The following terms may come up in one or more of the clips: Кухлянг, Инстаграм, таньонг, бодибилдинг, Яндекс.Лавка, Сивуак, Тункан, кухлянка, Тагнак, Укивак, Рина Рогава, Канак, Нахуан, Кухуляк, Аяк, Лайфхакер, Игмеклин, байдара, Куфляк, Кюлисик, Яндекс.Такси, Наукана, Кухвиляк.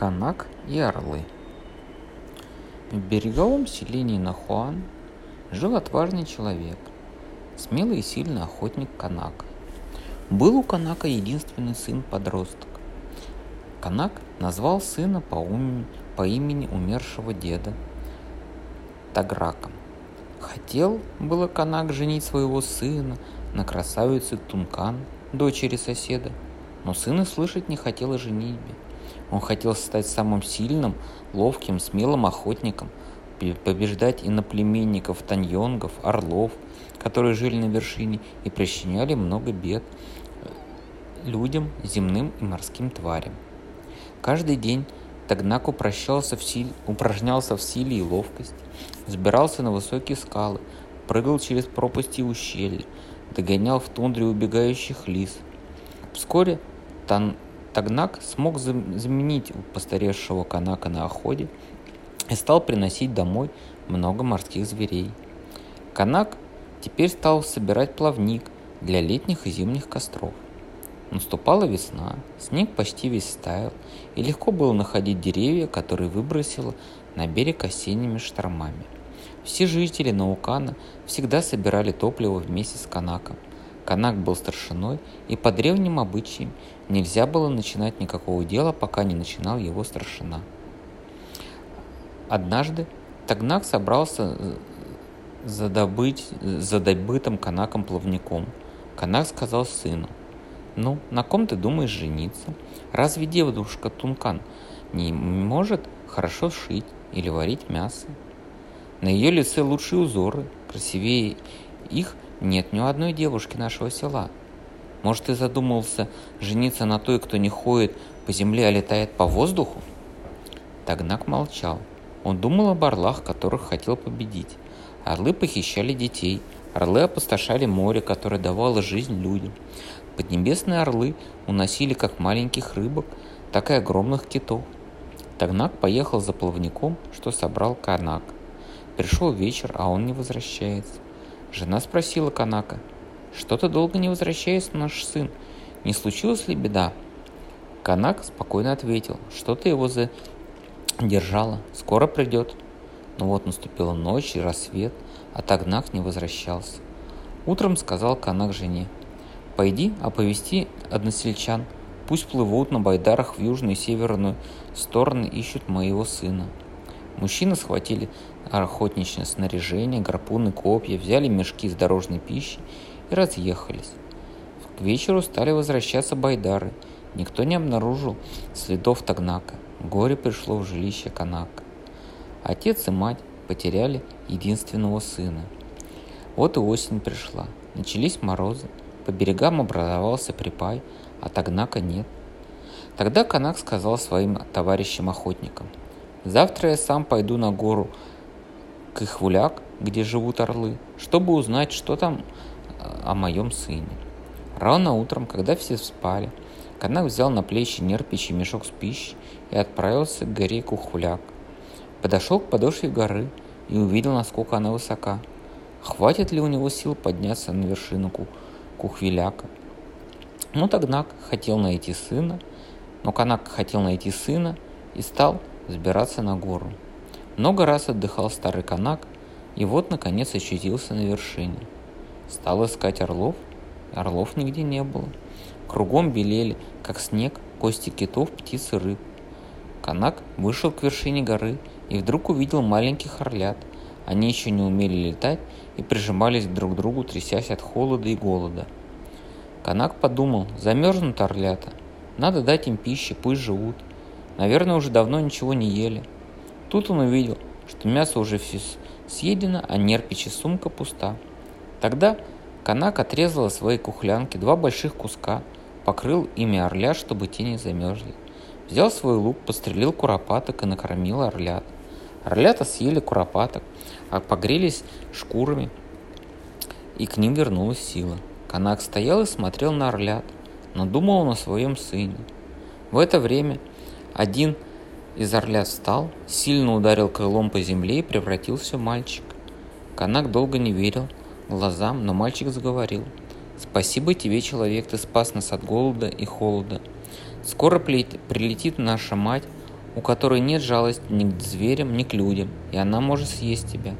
Канак и Орлы. В береговом селении Нахуан жил отважный человек, смелый и сильный охотник Канак. Был у Канака единственный сын-подросток. Канак назвал сына по имени умершего деда Таграком. Хотел было Канак женить своего сына на красавице Тункан, дочери соседа, но сын и слышать не хотел о женитьбе. Он хотел стать самым сильным, ловким, смелым охотником, побеждать иноплеменников, таньонгов, орлов, которые жили на вершине и причиняли много бед людям, земным и морским тварям. Каждый день Тагнак упражнялся в силе и ловкости, взбирался на высокие скалы, прыгал через пропасти и ущелья, догонял в тундре убегающих лис. Вскоре Тагнак смог заменить постаревшего Канака на охоте и стал приносить домой много морских зверей. Канак теперь стал собирать плавник для летних и зимних костров. Наступала весна, снег почти весь стаял, и легко было находить деревья, которые выбросило на берег осенними штормами. Все жители Наукана всегда собирали топливо вместе с Канаком. Канак был старшиной, и по древним обычаям нельзя было начинать никакого дела, пока не начинал его старшина. Однажды Тагнак собрался за добытым Канаком плавником. Канак сказал сыну: «Ну, на ком ты думаешь жениться? Разве девушка Тункан не может хорошо шить или варить мясо? На ее лице лучшие узоры, красивее их нет ни у одной девушки нашего села. Может, ты задумался жениться на той, кто не ходит по земле, а летает по воздуху?» Тагнак молчал. Он думал об орлах, которых хотел победить. Орлы похищали детей, орлы опустошали море, которое давало жизнь людям. Поднебесные орлы уносили как маленьких рыбок, так и огромных китов. Тагнак поехал за плавником, что собрал Канак. Пришел вечер, а он не возвращается. Жена спросила Канака: «Что-то долго не возвращается наш сын. Не случилась ли беда?» Канак спокойно ответил: «Что-то его задержало. Скоро придет». Но вот наступила ночь и рассвет, а Тагнак не возвращался. Утром сказал Канак жене: «Пойди оповести односельчан, пусть плывут на байдарах в южную и северную стороны, ищут моего сына». Мужчины схватили охотничье снаряжение, гарпуны, копья, взяли мешки с дорожной пищей и разъехались. К вечеру стали возвращаться байдары. Никто не обнаружил следов Тагнака. Горе пришло в жилище Канака. Отец и мать потеряли единственного сына. Вот и осень пришла. Начались морозы. По берегам образовался припай, а Тагнака нет. Тогда Канак сказал своим товарищам-охотникам: «Завтра я сам пойду на гору Кухуляк, где живут орлы, чтобы узнать, что там о моем сыне». Рано утром, когда все спали, Канак взял на плечи нерпичий мешок с пищей и отправился к горе Кухуляк. Подошел к подошве горы и увидел, насколько она высока. Хватит ли у него сил подняться на вершину Кухвиляка? Но Тагнак хотел найти сына, но Канак хотел найти сына и стал взбираться на гору. Много раз отдыхал старый Канак, и вот, наконец, очутился на вершине. Стал искать орлов, орлов нигде не было. Кругом белели, как снег, кости китов, птиц и рыб. Канак вышел к вершине горы и вдруг увидел маленьких орлят. Они еще не умели летать и прижимались друг к другу, трясясь от холода и голода. Канак подумал: замерзнут орлята, надо дать им пищи, пусть живут. Наверное, уже давно ничего не ели. Тут он увидел, что мясо уже все съедено, а нерпичь и сумка пуста. Тогда Канак отрезал из своей кухлянки 2 больших куска, покрыл ими орля, чтобы те не замерзли. Взял свой лук, пострелил куропаток и накормил орлят. Орлята съели куропаток, а погрелись шкурами, и к ним вернулась сила. Канак стоял и смотрел на орлят, но думал он о своем сыне. В это время один из орлят встал, сильно ударил крылом по земле и превратился в мальчика. Канак долго не верил глазам, но мальчик заговорил: «Спасибо тебе, человек, ты спас нас от голода и холода. Скоро прилетит наша мать, у которой нет жалости ни к зверям, ни к людям, и она может съесть тебя.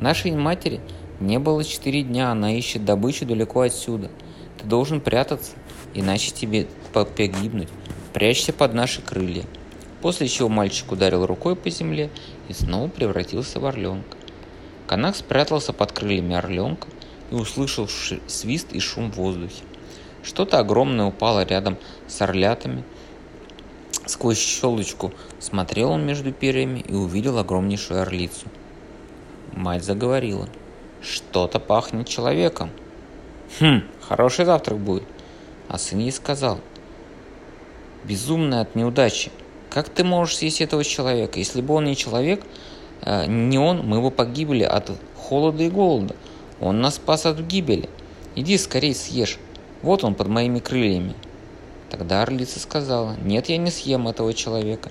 Нашей матери не было 4 дня, она ищет добычу далеко отсюда. Ты должен прятаться, иначе тебе погибнуть. Прячься под наши крылья». После чего мальчик ударил рукой по земле и снова превратился в орленка. Канак спрятался под крыльями орленка и услышал свист и шум в воздухе. Что-то огромное упало рядом с орлятами. Сквозь щелочку смотрел он между перьями и увидел огромнейшую орлицу. Мать заговорила: «Что-то пахнет человеком. Хороший завтрак будет». А сын ей сказал: «Безумная от неудачи. Как ты можешь съесть этого человека? Если бы он не человек, мы бы погибли от холода и голода. Он нас спас от гибели. Иди скорее съешь. Вот он под моими крыльями». Тогда орлица сказала: «Нет, я не съем этого человека.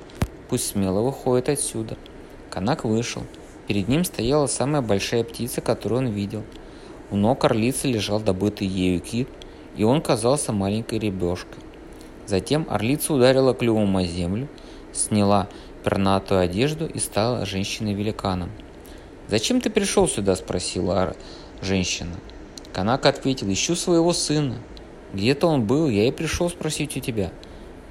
Пусть смело выходит отсюда». Канак вышел. Перед ним стояла самая большая птица, которую он видел. У ног орлицы лежал добытый ею кит, и он казался маленькой рыбешкой. Затем орлица ударила клювом о землю, сняла пернатую одежду и стала женщиной-великаном. «Зачем ты пришел сюда?» – спросила женщина. Канак ответил: «Ищу своего сына. Где-то он был, я и пришел спросить у тебя.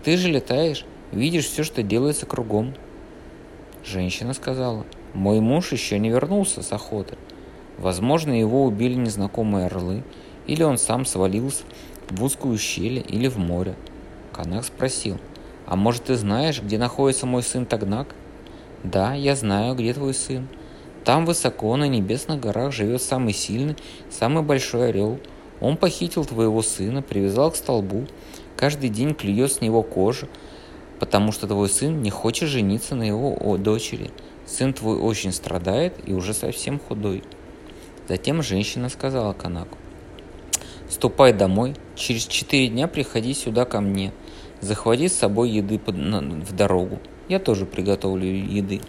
Ты же летаешь, видишь все, что делается кругом». Женщина сказала: «Мой муж еще не вернулся с охоты. Возможно, его убили незнакомые орлы, или он сам свалился в узкое ущелье или в море». Канак спросил: «А может, ты знаешь, где находится мой сын Тагнак?» «Да, я знаю, где твой сын. Там высоко, на небесных горах, живет самый сильный, самый большой орел. Он похитил твоего сына, привязал к столбу, каждый день клюет с него кожу, потому что твой сын не хочет жениться на его дочери. Сын твой очень страдает и уже совсем худой». Затем женщина сказала Канаку: «Ступай домой, через 4 дня приходи сюда ко мне. Захвати с собой еды в дорогу, я тоже приготовлю еды.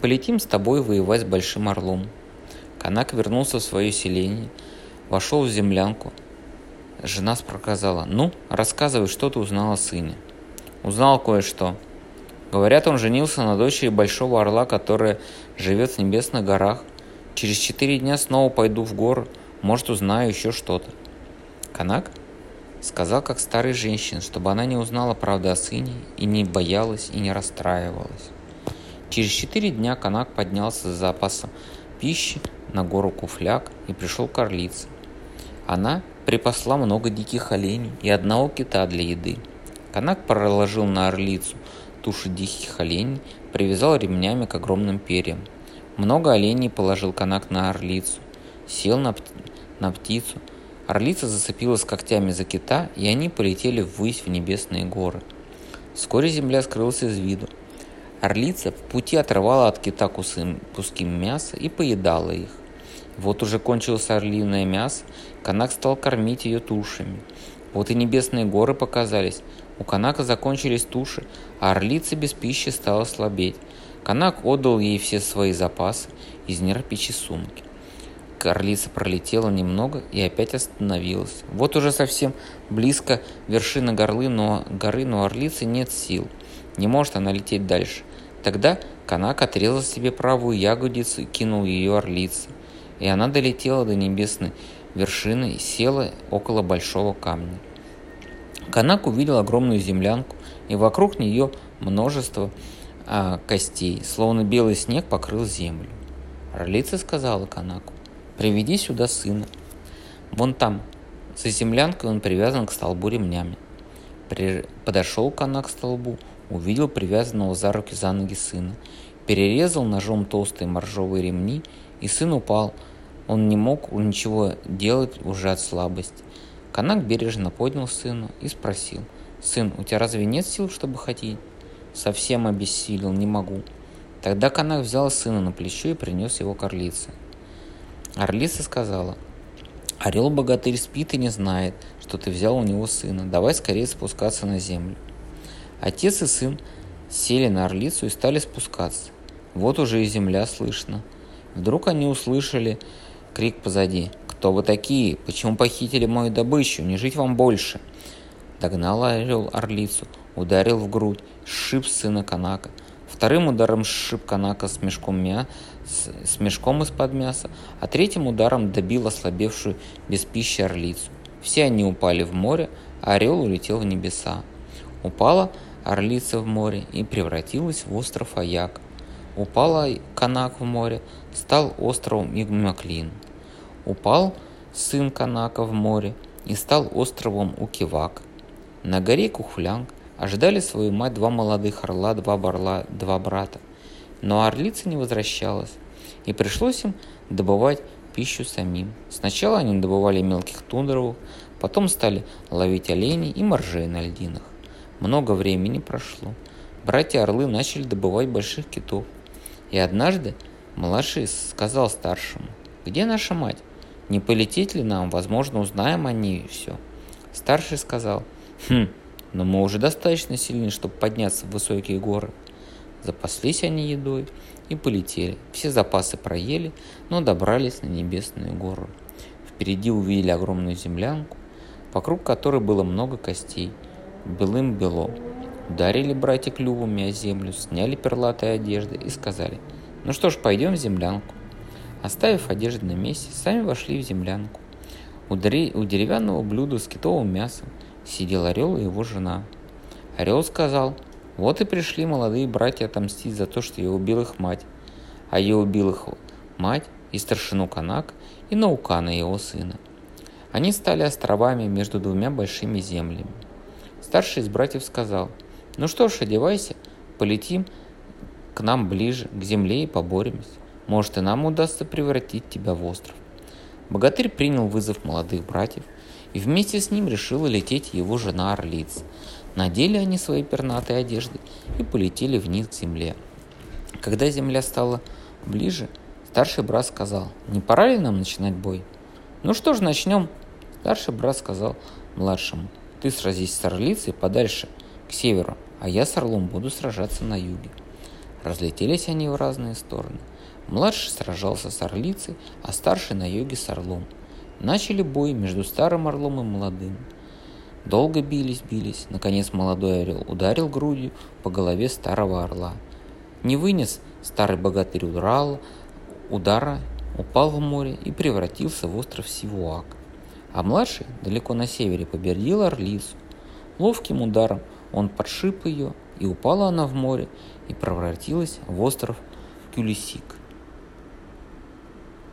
Полетим с тобой воевать с большим орлом». Канак вернулся в свое селение, вошел в землянку. Жена проказала: «Ну, рассказывай, что ты узнал о сыне». «Узнал кое-что. Говорят, он женился на дочери большого орла, которая живет в небесных горах. Через 4 дня снова пойду в горы, может, узнаю еще что-то». Канак сказал, как старая женщина, чтобы она не узнала правды о сыне и не боялась и не расстраивалась. Через 4 дня Канак поднялся с запасом пищи на гору Куфляк и пришел к орлице. Она припасла много диких оленей и одного кита для еды. Канак проложил на орлицу туши диких оленей, привязал ремнями к огромным перьям. Много оленей положил Канак на орлицу, сел на птицу. Орлица зацепилась когтями за кита, и они полетели ввысь в небесные горы. Вскоре земля скрылась из виду. Орлица в пути отрывала от кита куски мяса и поедала их. Вот уже кончилось орлиное мясо, Канак стал кормить ее тушами. Вот и небесные горы показались. У Канака закончились туши, а орлица без пищи стала слабеть. Канак отдал ей все свои запасы из нерпичьей сумки. Орлица пролетела немного и опять остановилась. Вот уже совсем близко вершина горы, но орлицы нет сил. Не может она лететь дальше. Тогда Канак отрезал себе правую ягодицу и кинул ее орлице. И она долетела до небесной вершины и села около большого камня. Канак увидел огромную землянку, и вокруг нее множество костей, словно белый снег покрыл землю. Орлица сказала Канаку: «Приведи сюда сына. Вон там, за землянкой, он привязан к столбу ремнями». Подошел Канак к столбу, увидел привязанного за руки за ноги сына, перерезал ножом толстые моржовые ремни, и сын упал. Он не мог ничего делать уже от слабости. Канак бережно поднял сына и спросил: «Сын, у тебя разве нет сил, чтобы ходить?» «Совсем обессилел, не могу». Тогда Канак взял сына на плечо и принес его к орлице. Орлица сказала: «Орел-богатырь спит и не знает, что ты взял у него сына. Давай скорее спускаться на землю». Отец и сын сели на орлицу и стали спускаться. Вот уже и земля слышно. Вдруг они услышали крик позади: «Кто вы такие? Почему похитили мою добычу? Не жить вам больше!» Догнал орел орлицу, ударил в грудь, сшиб сына Канака. вторым ударом сшиб Канака с мешком из-под мяса, а третьим ударом добил ослабевшую без пищи орлицу. Все они упали в море, а орел улетел в небеса. Упала орлица в море и превратилась в остров Аяк. Упала Канак в море, стал островом Игмеклин. Упал сын Канака в море и стал островом Укивак. На горе Кухлянг ожидали свою мать два молодых орла, два брата. Но орлица не возвращалась, и пришлось им добывать пищу самим. Сначала они добывали мелких тундровых, потом стали ловить оленей и моржей на льдинах. Много времени прошло. Братья-орлы начали добывать больших китов. И однажды младший сказал старшему: «Где наша мать? Не полететь ли нам? Возможно, узнаем о ней все». Старший сказал: «Но мы уже достаточно сильны, чтобы подняться в высокие горы». Запаслись они едой и полетели. Все запасы проели, но добрались на небесную гору. Впереди увидели огромную землянку, вокруг которой было много костей. Белым бело. Ударили братья клювами о землю, сняли перлатые одежды и сказали: «Ну что ж, пойдем в землянку». Оставив одежду на месте, сами вошли в землянку. У деревянного блюда с китовым мясом сидел орел и его жена. Орел сказал: «Вот и пришли молодые братья отомстить за то, что я убил их мать». А я убил их мать и старшину Канак, и Наукана, его сына. Они стали островами между двумя большими землями. Старший из братьев сказал: «Ну что ж, одевайся, полетим к нам ближе, к земле, и поборемся. Может, и нам удастся превратить тебя в остров». Богатырь принял вызов молодых братьев, и вместе с ним решила лететь его жена орлица. Надели они свои пернатые одежды и полетели вниз к земле. Когда земля стала ближе, старший брат сказал: «Не пора ли нам начинать бой?» «Ну что ж, начнем». Старший брат сказал младшему: «Ты сразись с орлицей подальше, к северу, а я с орлом буду сражаться на юге». Разлетелись они в разные стороны. Младший сражался с орлицей, а старший на юге с орлом. Начали бой между старым орлом и молодым. Долго бились. Наконец молодой орел ударил грудью по голове старого орла. Не вынес старый богатырь удара, упал в море и превратился в остров Сивуак. А младший далеко на севере победил орлицу. Ловким ударом он подшип ее, и упала она в море и превратилась в остров Кюлисик.